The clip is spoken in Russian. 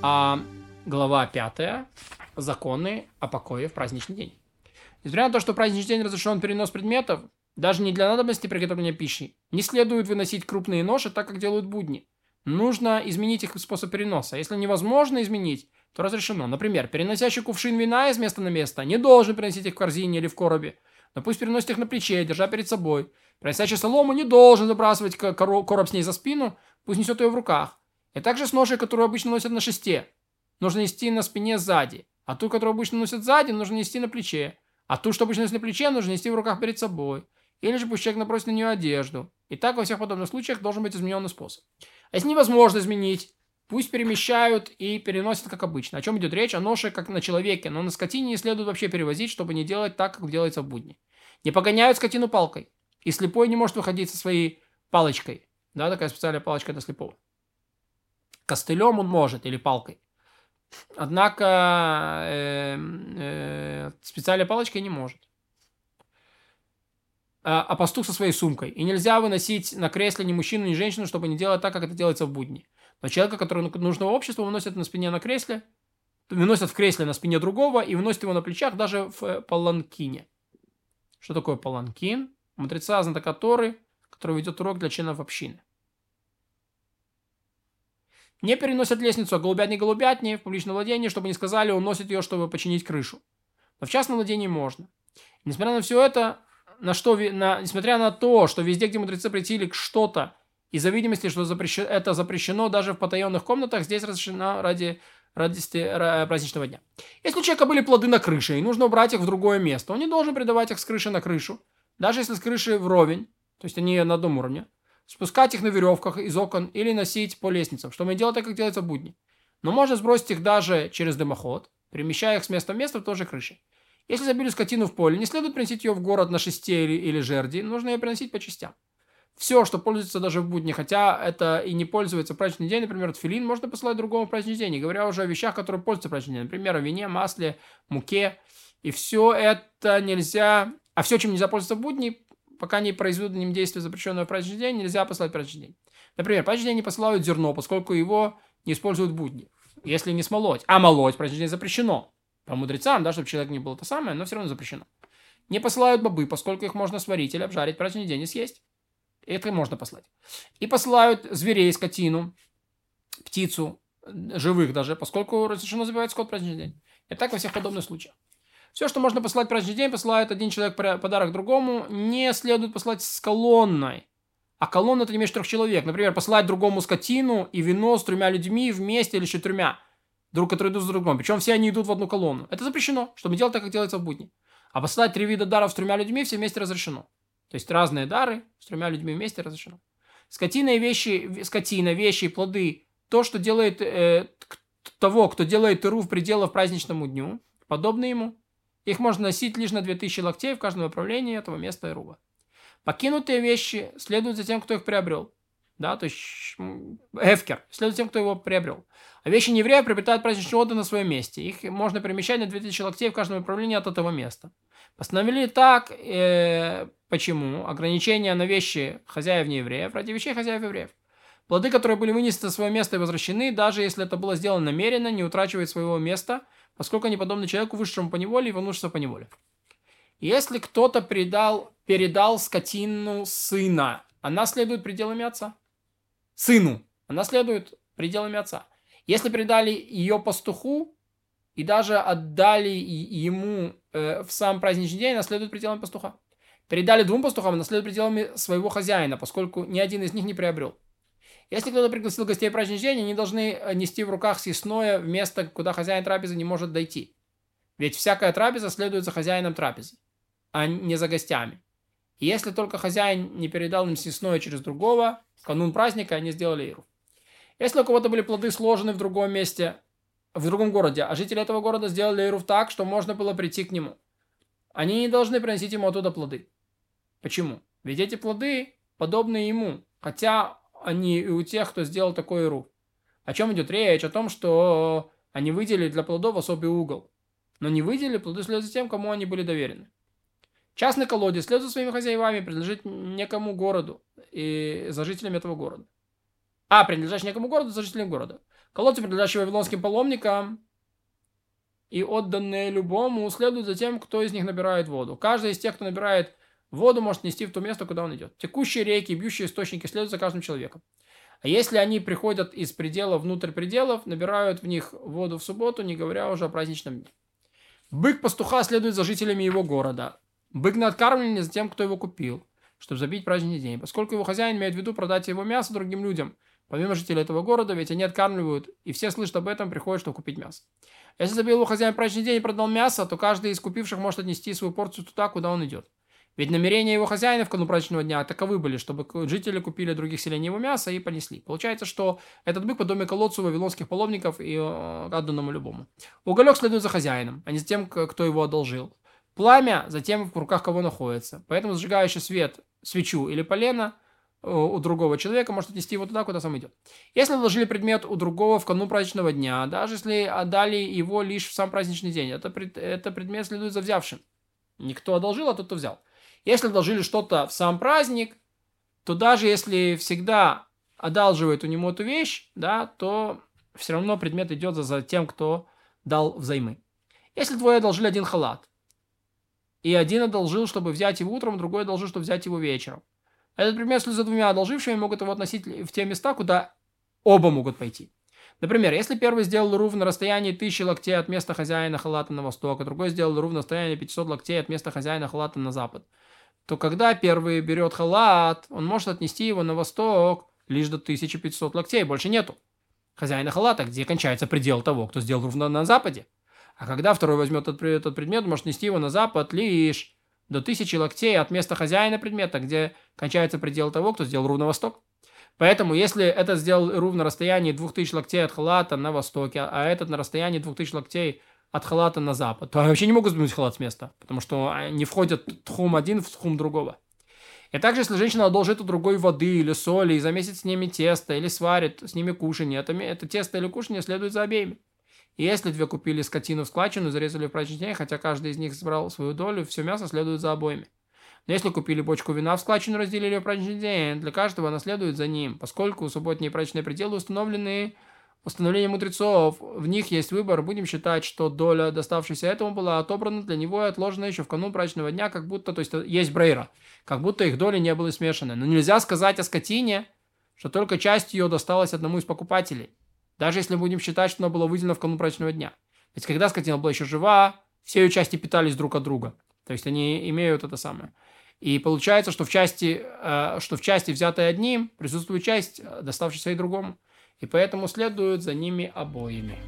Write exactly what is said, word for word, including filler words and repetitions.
А глава пятая. Законы о покое в праздничный день. Несмотря на то, что в праздничный день разрешен перенос предметов, даже не для надобности приготовления пищи, не следует выносить крупные ноши, так как делают будни. Нужно изменить их способ переноса. Если невозможно изменить, то разрешено. Например, переносящий кувшин вина из места на место не должен переносить их в корзине или в коробе, но пусть переносит их на плече, держа перед собой. Переносящий солому не должен забрасывать короб с ней за спину, пусть несет ее в руках. И также с ношей, которую обычно носят на шесте, нужно нести на спине сзади, а ту, которую обычно носят сзади, нужно нести на плече, а ту, что обычно носят на плече, нужно нести в руках перед собой. Или же пусть человек набросит на нее одежду. И так во всех подобных случаях должен быть изменен способ. А если невозможно изменить, пусть перемещают и переносят, как обычно. О чем идет речь? О ноше, как на человеке, но на скотине не следует вообще перевозить, чтобы не делать так, как делается в будни. Не погоняют скотину палкой. И слепой не может выходить со своей палочкой. Да, такая специальная палочка для слепого. Костылем он может, или палкой. Однако э, э, специальной палочкой не может. А пастух со своей сумкой. И нельзя выносить на кресле ни мужчину, ни женщину, чтобы не делать так, как это делается в будни. Но человека, которого нужного общества, выносят на спине на кресле, выносят в кресле на спине другого и выносят его на плечах даже в паланкине. Что такое паланкин? Мудреца, знаток Торы, который ведет урок для членов общины. Не переносят лестницу, а голубятни-голубятни в публичном владении, чтобы не сказали, он носит ее, чтобы починить крышу. Но в частном владении можно. И несмотря на все это, на что, на, несмотря на то, что везде, где мудрецы притили что-то, из-за видимости, что запрещено, это запрещено даже в потаенных комнатах, здесь разрешено ради радости праздничного дня. Если у человека были плоды на крыше, и нужно убрать их в другое место, он не должен передавать их с крыши на крышу, даже если с крыши вровень, то есть они на одном уровне, спускать их на веревках из окон или носить по лестницам, чтобы не делать так, как делается в будни. Но можно сбросить их даже через дымоход, перемещая их с места в место в той же крыше. Если забили скотину в поле, не следует приносить ее в город на шесте или, или жерди, нужно ее приносить по частям. Все, что пользуется даже в будни, хотя это и не пользуется в праздничный день, например, тфилин, можно посылать другому в праздничный день, не говоря уже о вещах, которые пользуются в праздничный день, например, о вине, масле, муке. И все это нельзя... А все, чем нельзя пользоваться в будни, пока не произведут на нем действия, запрещенного в праздничный день, нельзя посылать в праздничный день. Например, в праздничный день не посылают зерно, поскольку его не используют в будни, если не смолоть. А молоть в праздничный день запрещено. По мудрецам, да, чтобы человек не был то самое, но все равно запрещено. Не посылают бобы, поскольку их можно сварить или обжарить в праздничный день и съесть. Это можно послать. И посылают зверей, скотину, птицу, живых даже, поскольку разрешено забивать скот в праздничный день. И так во всех подобных случаях. Все, что можно посылать в праздничный день, посылает один человек подарок другому. Не следует посылать с колонной. А колонна – это не меньше трех человек. Например, посылать другому скотину и вино с тремя людьми вместе или еще тремя. Друг, которые идут за другом. Причем все они идут в одну колонну. Это запрещено, чтобы делать так, как делается в будни. А посылать три вида даров с тремя людьми все вместе разрешено. То есть разные дары с тремя людьми вместе разрешено. Скотина и вещи, скотина, вещи и плоды. То, что делает э, того, кто делает тыру в пределах праздничному дню, подобно ему. Их можно носить лишь на две тысячи локтей в каждом направлении этого места и руба. Покинутые вещи следуют за тем, кто их приобрел. Да, то есть эфкер, следует тем, кто его приобрел. А вещи неевреев приобретают праздничный отдых на своем месте. Их можно перемещать на две тысячи локтей в каждом направлении от этого места. Постановили так, э, почему? Ограничения на вещи хозяев неевреев ради вещей хозяев евреев. Плоды, которые были вынесены на свое место и возвращены, даже если это было сделано намеренно, не утрачивают своего места, поскольку они подобны человеку, вышедшему по неволе и вернувшемуся по неволе. Если кто-то передал, передал скотину сына, она следует пределами отца. Сыну. Она следует пределами отца. Если передали ее пастуху и даже отдали ему э, в сам праздничный день, она следует пределами пастуха. Передали двум пастухам, она следует пределами своего хозяина, поскольку ни один из них не приобрел. Если кто-то пригласил гостей в праздничный день, они должны нести в руках съестное в место, куда хозяин трапезы не может дойти. Ведь всякая трапеза следует за хозяином трапезы, а не за гостями. И если только хозяин не передал им съестное через другого, в канун праздника они сделали иру. Если у кого-то были плоды сложены в другом месте, в другом городе, а жители этого города сделали иру так, что можно было прийти к нему, они не должны приносить ему оттуда плоды. Почему? Ведь эти плоды подобны ему, хотя они и у тех, кто сделал такой иру. О чем идет речь? О том, что они выделили для плодов особый угол, но не выделили плоды вслед за тем, кому они были доверены. Частный колодец следует за своими хозяевами, принадлежит некому городу и за жителями этого города. А, принадлежащий некому городу, за жителям города. Колодцы, принадлежащие вавилонским паломникам и отданные любому, следуют за тем, кто из них набирает воду. Каждый из тех, кто набирает воду, может нести в то место, куда он идет. Текущие реки, бьющие источники следуют за каждым человеком. А если они приходят из предела внутрь пределов, набирают в них воду в субботу, не говоря уже о праздничном дне. Бык пастуха следует за жителями его города. Бык на откармливание за тем, кто его купил, чтобы забить праздничный день. Поскольку его хозяин имеет в виду продать его мясо другим людям, помимо жителей этого города, ведь они откармливают, и все слышат об этом, приходят, чтобы купить мясо. Если забил его хозяин праздничный день и продал мясо, то каждый из купивших может отнести свою порцию туда, куда он идет. Ведь намерения его хозяина в канун праздничного дня таковы были, чтобы жители купили других селений его мясо и понесли. Получается, что этот бык подобен колодцу вавилонских паломников и отданному любому. Уголек следует за хозяином, а не за тем, кто его одолжил. Пламя за тем, в руках кого находится. Поэтому зажигающий свет, свечу или полено у другого человека может отнести его туда, куда сам идет. Если одолжили предмет у другого в канун праздничного дня, даже если отдали его лишь в сам праздничный день, это, пред, это предмет следует за взявшим. Никто одолжил, а тот, кто взял. Если одолжили что-то в сам праздник, то даже если всегда одалживает у него эту вещь, да, то все равно предмет идет за, за тем, кто дал взаймы. Если двое одолжили один халат, и один одолжил, чтобы взять его утром, другой одолжил, чтобы взять его вечером. Этот предмет за двумя одолжившими могут его относить в те места, куда оба могут пойти. Например, если первый сделал рув на расстоянии тысячи локтей от места хозяина халата на восток, а другой сделал рув на расстоянии пятисот локтей от места хозяина халата на запад, то когда первый берет халат, он может отнести его на восток лишь до тысячи пятисот локтей, больше нету хозяина халата, где кончается предел того, кто сделал рув на, на западе. А когда второй возьмет этот, этот предмет, может нести его на запад лишь до тысячи локтей от места хозяина предмета, где кончается предел того, кто сделал рув на восток. Поэтому, если этот сделал рув на расстоянии двух тысяч локтей от халата на востоке, а этот на расстоянии двух тысяч локтей от халата на запад, то они вообще не могут сдвинуть халат с места, потому что не входят тхум один в тхум другого. И также, если женщина одолжит у другой воды или соли и замесит с ними тесто или сварит с ними кушанье, это, это тесто или кушанье следует за обеими. И если две купили скотину в складчину, зарезали в праздничный день, хотя каждый из них забрал свою долю, все мясо следует за обоими. Но если купили бочку вина в складчину, разделили ее в праздничный день, для каждого она следует за ним, поскольку субботние и праздничные пределы установлены установлением мудрецов, в них есть выбор, будем считать, что доля, доставшаяся этому, была отобрана для него и отложена еще в канун праздничного дня, как будто, то есть есть брейра, как будто их доли не были смешаны. Но нельзя сказать о скотине, что только часть ее досталась одному из покупателей, даже если будем считать, что она была выделена в канун праздничного дня. Ведь когда скотина была еще жива, все ее части питались друг от друга, то есть они имеют это самое. И получается, что в части, что в части, взятой одним, присутствует часть, доставшаяся и другому. И поэтому следуют за ними обоими.